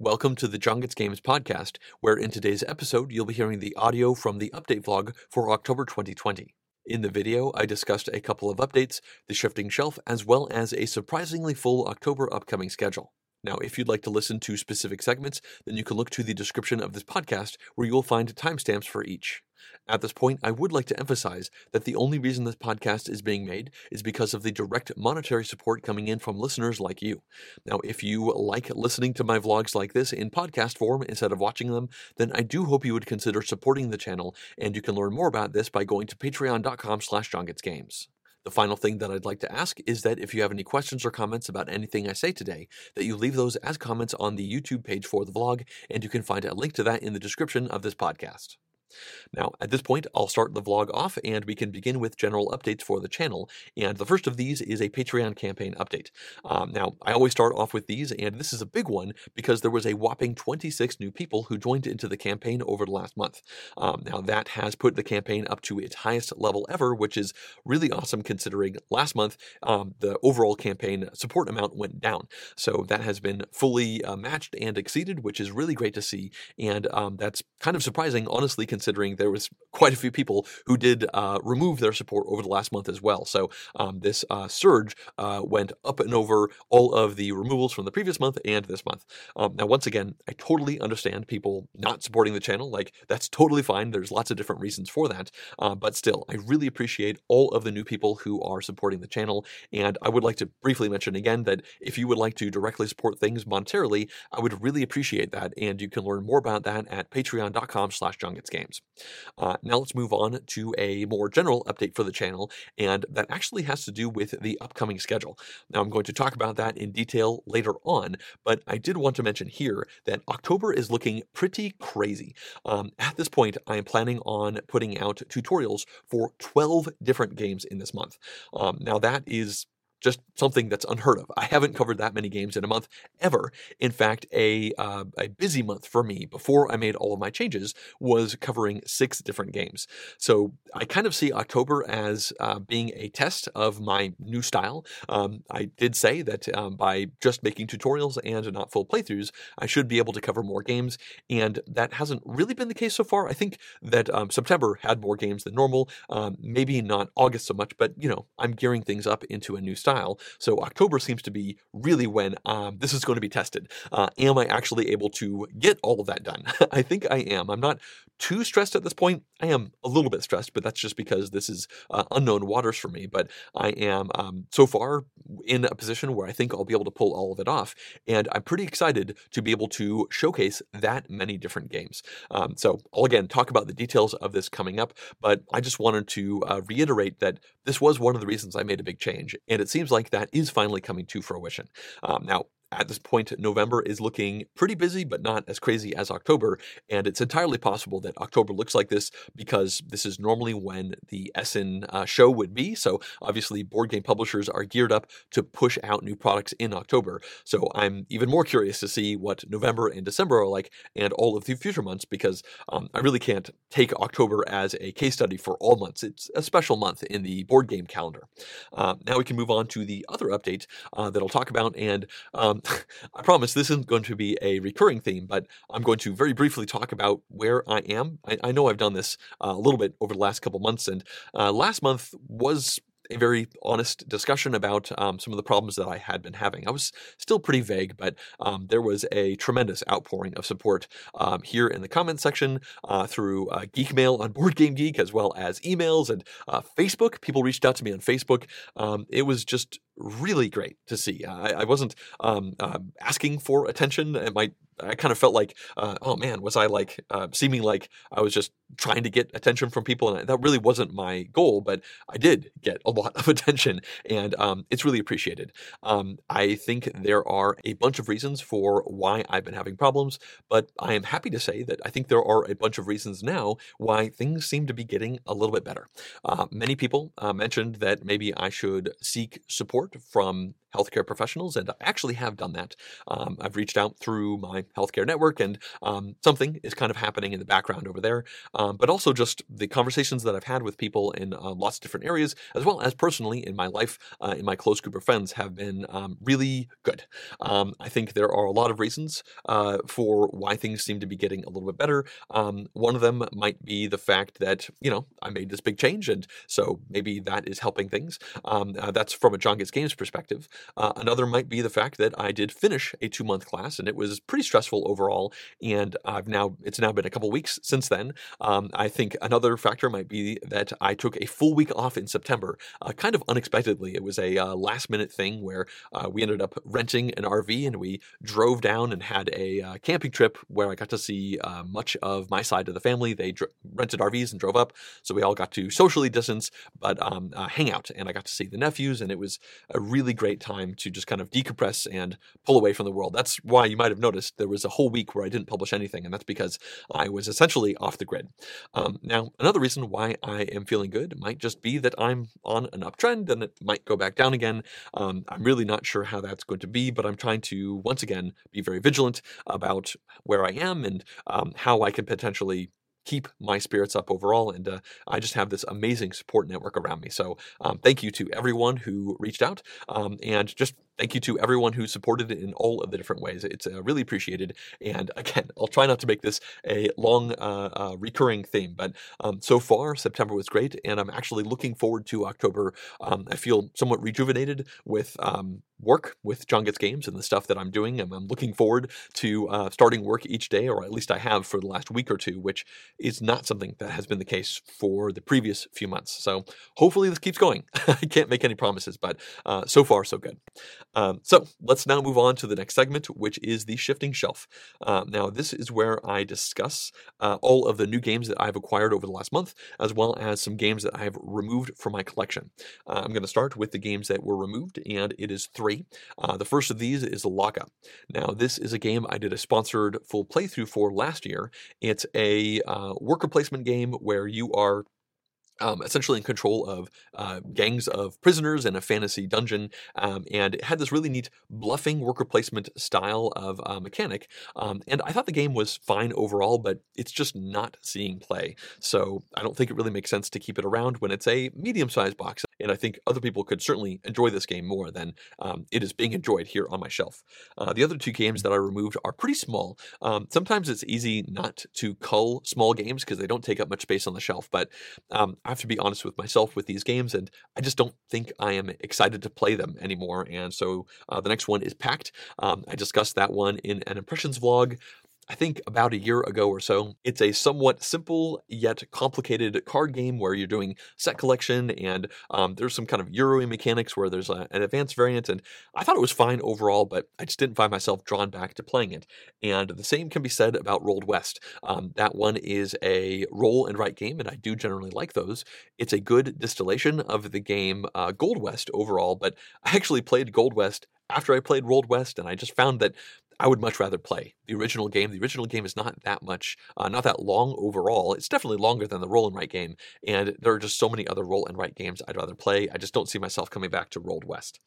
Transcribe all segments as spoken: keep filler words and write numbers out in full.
Welcome to the JonGetsGames podcast, where in today's episode you'll be hearing the audio from the update vlog for October twenty twenty. In the video, I discussed a couple of updates, the shifting shelf, as well as a surprisingly full October upcoming schedule. Now, if you'd like to listen to specific segments, then you can look to the description of this podcast where you will find timestamps for each. At this point, I would like to emphasize that the only reason this podcast is being made is because of the direct monetary support coming in from listeners like you. Now, if you like listening to my vlogs like this in podcast form instead of watching them, then I do hope you would consider supporting the channel, and you can learn more about this by going to patreon.com slash jongetsgames. The final thing that I'd like to ask is that if you have any questions or comments about anything I say today, that you leave those as comments on the YouTube page for the vlog, and you can find a link to that in the description of this podcast. Now, at this point, I'll start the vlog off, and we can begin with general updates for the channel, and the first of these is a Patreon campaign update. Um, now, I always start off with these, and this is a big one because there was a whopping twenty-six new people who joined into the campaign over the last month. Um, now, that has put the campaign up to its highest level ever, which is really awesome considering last month um, the overall campaign support amount went down. So that has been fully uh, matched and exceeded, which is really great to see, and um, that's kind of surprising, honestly, considering Considering there was quite a few people who did uh, remove their support over the last month as well. So um, this uh, surge uh, went up and over all of the removals from the previous month and this month. Um, now, once again, I totally understand people not supporting the channel. Like, that's totally fine. There's lots of different reasons for that. Uh, but still, I really appreciate all of the new people who are supporting the channel. And I would like to briefly mention again that if you would like to directly support things monetarily, I would really appreciate that. And you can learn more about that at patreon.com slash jongetsgames. Uh, now let's move on to a more general update for the channel, and that actually has to do with the upcoming schedule. Now I'm going to talk about that in detail later on, but I did want to mention here that October is looking pretty crazy. Um, at this point, I am planning on putting out tutorials for twelve different games in this month. Um, now that is just something that's unheard of. I haven't covered that many games in a month ever. In fact, a uh, a busy month for me before I made all of my changes was covering six different games. So I kind of see October as uh, being a test of my new style. Um, I did say that um, by just making tutorials and not full playthroughs, I should be able to cover more games, and that hasn't really been the case so far. I think that um, September had more games than normal, um, maybe not August so much, but you know, I'm gearing things up into a new style. So October seems to be really when um, this is going to be tested. Uh, am I actually able to get all of that done? I think I am. I'm not too stressed at this point. I am a little bit stressed, but that's just because this is uh, unknown waters for me. But I am um, so far in a position where I think I'll be able to pull all of it off. And I'm pretty excited to be able to showcase that many different games. Um, so I'll again talk about the details of this coming up, but I just wanted to uh, reiterate that this was one of the reasons I made a big change. And it seems like that is finally coming to fruition. Um, now, at this point, November is looking pretty busy, but not as crazy as October, and it's entirely possible that October looks like this because this is normally when the Essen uh, show would be, so obviously board game publishers are geared up to push out new products in October, so I'm even more curious to see what November and December are like and all of the future months, because um, I really can't take October as a case study for all months. It's a special month in the board game calendar. Uh, now we can move on to the other update uh, that I'll talk about, and um, I promise this isn't going to be a recurring theme, but I'm going to very briefly talk about where I am. I, I know I've done this uh, a little bit over the last couple months, and uh, last month was a very honest discussion about um, some of the problems that I had been having. I was still pretty vague, but um, there was a tremendous outpouring of support um, here in the comments section uh, through uh, Geek Mail on Board Game Geek, as well as emails and uh, Facebook. People reached out to me on Facebook. Um, it was just really great to see. I, I wasn't um, uh, asking for attention. It might I kind of felt like, uh, oh man, was I like uh, seeming like I was just trying to get attention from people, and that really wasn't my goal, but I did get a lot of attention, and um, it's really appreciated. Um, I think there are a bunch of reasons for why I've been having problems, but I am happy to say that I think there are a bunch of reasons now why things seem to be getting a little bit better. Uh, many people uh, mentioned that maybe I should seek support from healthcare professionals, and I actually have done that. Um, I've reached out through my healthcare network, and um, something is kind of happening in the background over there. Um, but also just the conversations that I've had with people in uh, lots of different areas, as well as personally in my life, uh, in my close group of friends, have been um, really good. Um, I think there are a lot of reasons uh, for why things seem to be getting a little bit better. Um, one of them might be the fact that, you know, I made this big change, and so maybe that is helping things. Um, uh, that's from a JonGetsGames perspective. Uh, another might be the fact that I did finish a two-month class, and it was pretty stressful overall, and I've now it's now been a couple weeks since then. Um, I think another factor might be that I took a full week off in September, uh, kind of unexpectedly. It was a uh, last-minute thing where uh, we ended up renting an R V, and we drove down and had a uh, camping trip where I got to see uh, much of my side of the family. They dr- rented R Vs and drove up, so we all got to socially distance, but um, uh, hang out, and I got to see the nephews, and it was a really great time to just kind of decompress and pull away from the world. That's why you might have noticed there was a whole week where I didn't publish anything, and that's because I was essentially off the grid. Um, now, another reason why I am feeling good might just be that I'm on an uptrend, and it might go back down again. Um, I'm really not sure how that's going to be, but I'm trying to, once again, be very vigilant about where I am and um, how I can potentially keep my spirits up overall, and uh, I just have this amazing support network around me. So um, thank you to everyone who reached out, um, and just thank you to everyone who supported it in all of the different ways. It's uh, really appreciated, and again, I'll try not to make this a long uh, uh, recurring theme, but um, so far, September was great, and I'm actually looking forward to October. Um, I feel somewhat rejuvenated with um, work with JonGetsGames and the stuff that I'm doing. I'm, I'm looking forward to uh, starting work each day, or at least I have for the last week or two, which is not something that has been the case for the previous few months. So hopefully this keeps going. I can't make any promises, but uh, so far, so good. Um, so let's now move on to the next segment, which is the Shifting Shelf. Uh, now, this is where I discuss uh, all of the new games that I've acquired over the last month, as well as some games that I have removed from my collection. Uh, I'm going to start with the games that were removed, and it is three. Uh, the first of these is Lockup. Now, this is a game I did a sponsored full playthrough for last year. It's a uh, worker placement game where you are Um, essentially in control of uh, gangs of prisoners in a fantasy dungeon, um, and it had this really neat bluffing worker placement style of uh, mechanic, um, and I thought the game was fine overall, but it's just not seeing play, so I don't think it really makes sense to keep it around when it's a medium-sized box, and I think other people could certainly enjoy this game more than um, it is being enjoyed here on my shelf. Uh, the other two games that I removed are pretty small. Um, sometimes it's easy not to cull small games because they don't take up much space on the shelf, but um, I have to be honest with myself with these games, and I just don't think I am excited to play them anymore. And so uh, the next one is Pact. Um, I discussed that one in an impressions vlog, I think about a year ago or so. It's a somewhat simple yet complicated card game where you're doing set collection, and um, there's some kind of Euro mechanics where there's a, an advanced variant, and I thought it was fine overall, but I just didn't find myself drawn back to playing it. And the same can be said about Rolled West. Um, that one is a roll and write game, and I do generally like those. It's a good distillation of the game uh, Gold West overall, but I actually played Gold West after I played Rolled West, and I just found that I would much rather play the original game. The original game is not that much, uh, not that long overall. It's definitely longer than the roll and write game, and there are just so many other roll and write games I'd rather play. I just don't see myself coming back to Rolled West.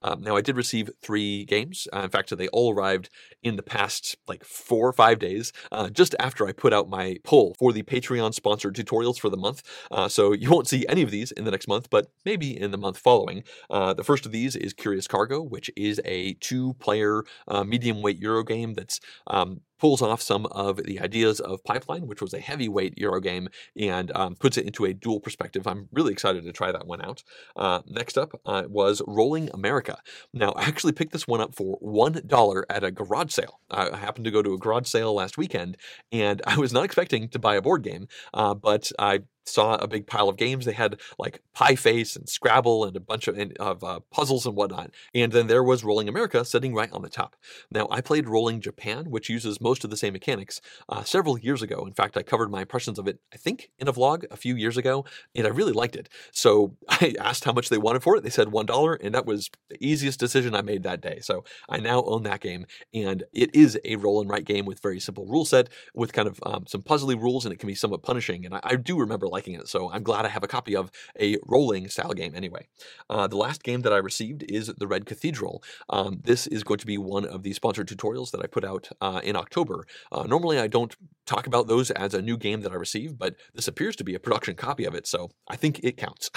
Um, now, I did receive three games. Uh, in fact, they all arrived in the past like four or five days, uh, just after I put out my poll for the Patreon-sponsored tutorials for the month. Uh, so you won't see any of these in the next month, but maybe in the month following. Uh, the first of these is Curious Cargo, which is a two-player uh, medium-weight Euro game that's um, pulls off some of the ideas of Pipeline, which was a heavyweight Euro game, and um, puts it into a dual perspective. I'm really excited to try that one out. Uh, next up uh, was Rolling America. Now, I actually picked this one up for one dollar at a garage sale. I happened to go to a garage sale last weekend, and I was not expecting to buy a board game, uh, but I saw a big pile of games. They had like Pie Face and Scrabble and a bunch of, of uh, puzzles and whatnot. And then there was Rolling America sitting right on the top. Now, I played Rolling Japan, which uses most most of the same mechanics uh, several years ago. In fact, I covered my impressions of it, I think, in a vlog a few years ago, and I really liked it. So I asked how much they wanted for it. They said one dollar, and that was the easiest decision I made that day. So I now own that game, and it is a roll and write game with very simple rule set, with kind of um, some puzzly rules, and it can be somewhat punishing. And I, I do remember liking it, so I'm glad I have a copy of a rolling style game anyway. Uh, the last game that I received is The Red Cathedral. Um, this is going to be one of the sponsored tutorials that I put out uh, in October. Uh, normally I don't talk about those as a new game that I receive, but this appears to be a production copy of it, so I think it counts.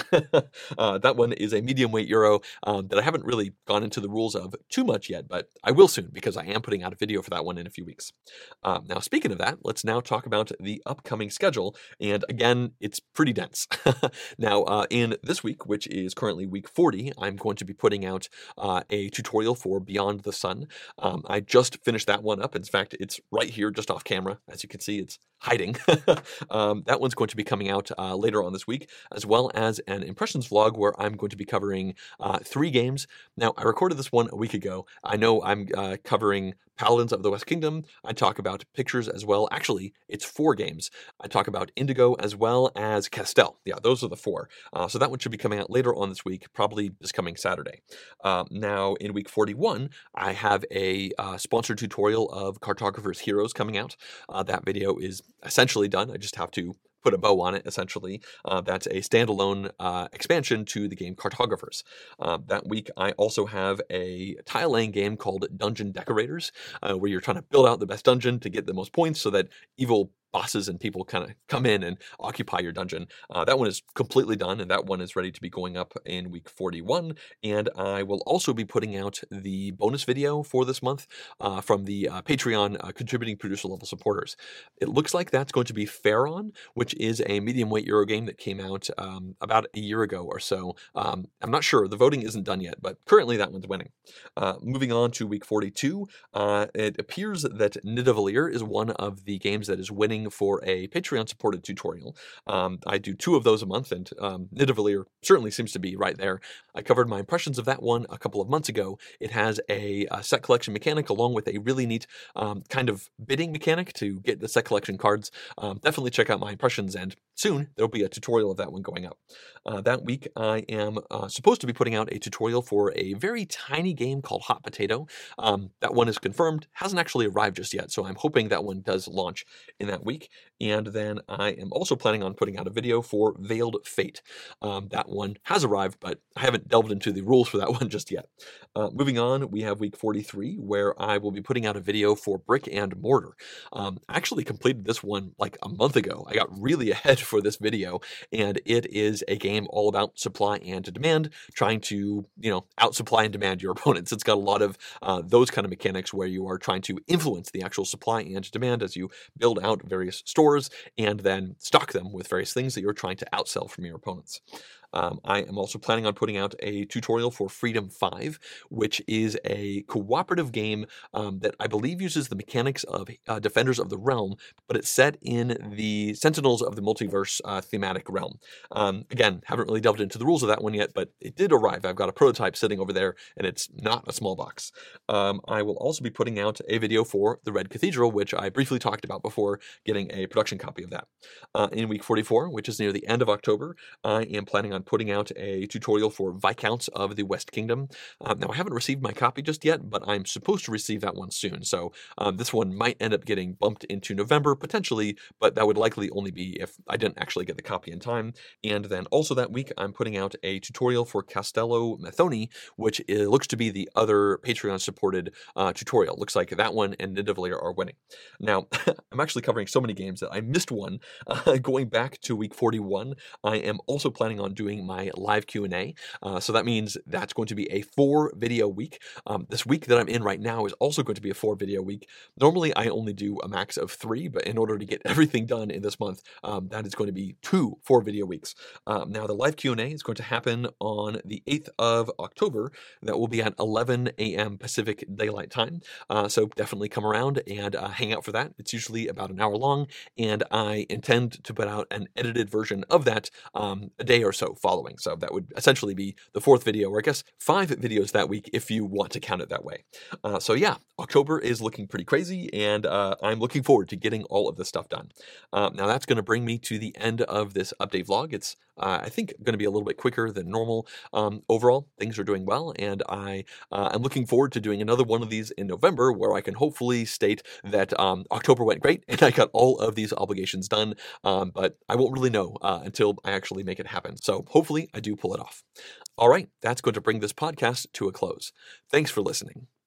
uh, that one is a medium weight Euro um, that I haven't really gone into the rules of too much yet, but I will soon because I am putting out a video for that one in a few weeks. Um, now, speaking of that, let's now talk about the upcoming schedule, and again, it's pretty dense. Now, uh, in this week, which is currently week forty, I'm going to be putting out uh, a tutorial for Beyond the Sun. Um, I just finished that one up. In fact, it's right here just off camera. As you can see, it's hiding. um, that one's going to be coming out uh, later on this week, as well as an impressions vlog where I'm going to be covering uh, three games. Now, I recorded this one a week ago. I know I'm uh, covering Paladins of the West Kingdom. I talk about Pictures as well. Actually, it's four games. I talk about Indigo as well as Castel. Yeah, those are the four. Uh, so that one should be coming out later on this week, probably this coming Saturday. Uh, now, in week forty-one, I have a uh, sponsored tutorial of Cartographers Heroes coming out. Uh, that video is essentially done. I just have to put a bow on it, essentially. Uh, that's a standalone uh, expansion to the game Cartographers. Uh, that week, I also have a tile-laying game called Dungeon Decorators, uh, where you're trying to build out the best dungeon to get the most points so that evil bosses and people kind of come in and occupy your dungeon. Uh, that one is completely done, and that one is ready to be going up in week forty-one. And I will also be putting out the bonus video for this month uh, from the uh, Patreon uh, contributing producer level supporters. It looks like that's going to be Pharaon, which is a medium weight Euro game that came out um, about a year ago or so. Um, I'm not sure. The voting isn't done yet, but currently that one's winning. Uh, moving on to week forty-two, uh, it appears that Nidavellir is one of the games that is winning for a Patreon-supported tutorial. Um, I do two of those a month, and um, Nidavellir certainly seems to be right there. I covered my impressions of that one a couple of months ago. It has a, a set collection mechanic along with a really neat um, kind of bidding mechanic to get the set collection cards. Um, definitely check out my impressions, and soon there'll be a tutorial of that one going up. Uh, that week, I am uh, supposed to be putting out a tutorial for a very tiny game called Hot Potato. Um, that one is confirmed, hasn't actually arrived just yet, so I'm hoping that one does launch in that week. And then I am also planning on putting out a video for Veiled Fate. Um, that one has arrived, but I haven't delved into the rules for that one just yet. Uh, moving on, we have week forty-three, where I will be putting out a video for Brick and Mortar. Um, I actually completed this one like a month ago. I got really ahead for this video, and it is a game all about supply and demand, trying to, you know, out supply and demand your opponents. It's got a lot of uh, those kind of mechanics where you are trying to influence the actual supply and demand as you build out various stores and then stock them with various things that you're trying to outsell from your opponents. Um, I am also planning on putting out a tutorial for Freedom Five, which is a cooperative game um, that I believe uses the mechanics of uh, Defenders of the Realm, but it's set in the Sentinels of the Multiverse uh, thematic realm. Um, again, haven't really delved into the rules of that one yet, but it did arrive. I've got a prototype sitting over there, and it's not a small box. Um, I will also be putting out a video for The Red Cathedral, which I briefly talked about before, getting a production copy of that. Uh, in week forty-four, which is near the end of October, I am planning on putting out a tutorial for Viscounts of the West Kingdom. Um, now, I haven't received my copy just yet, but I'm supposed to receive that one soon. So um, this one might end up getting bumped into November, potentially, but that would likely only be if I didn't actually get the copy in time. And then also that week, I'm putting out a tutorial for Castello Methoni, which is, looks to be the other Patreon-supported uh, tutorial. Looks like that one and Nidavellir are winning. Now, I'm actually covering so many games that I missed one. Uh, going back to week forty-one, I am also planning on doing my live Q and A. Uh, so that means that's going to be a four video week. Um, this week that I'm in right now is also going to be a four video week. Normally I only do a max of three, but in order to get everything done in this month, um, that is going to be two four video weeks. Um, now the live Q and A is going to happen on the eighth of October. That will be at eleven a.m. Pacific Daylight Time. Uh, so definitely come around and uh, hang out for that. It's usually about an hour long, and I intend to put out an edited version of that um, a day or so following. So that would essentially be the fourth video, or I guess five videos that week if you want to count it that way. Uh, so yeah, October is looking pretty crazy, and uh, I'm looking forward to getting all of this stuff done. Um, now that's going to bring me to the end of this update vlog. It's Uh, I think going to be a little bit quicker than normal. Um, overall, things are doing well, and I uh, I'm looking forward to doing another one of these in November, where I can hopefully state that um, October went great and I got all of these obligations done. Um, but I won't really know uh, until I actually make it happen. So hopefully I do pull it off. All right, that's going to bring this podcast to a close. Thanks for listening.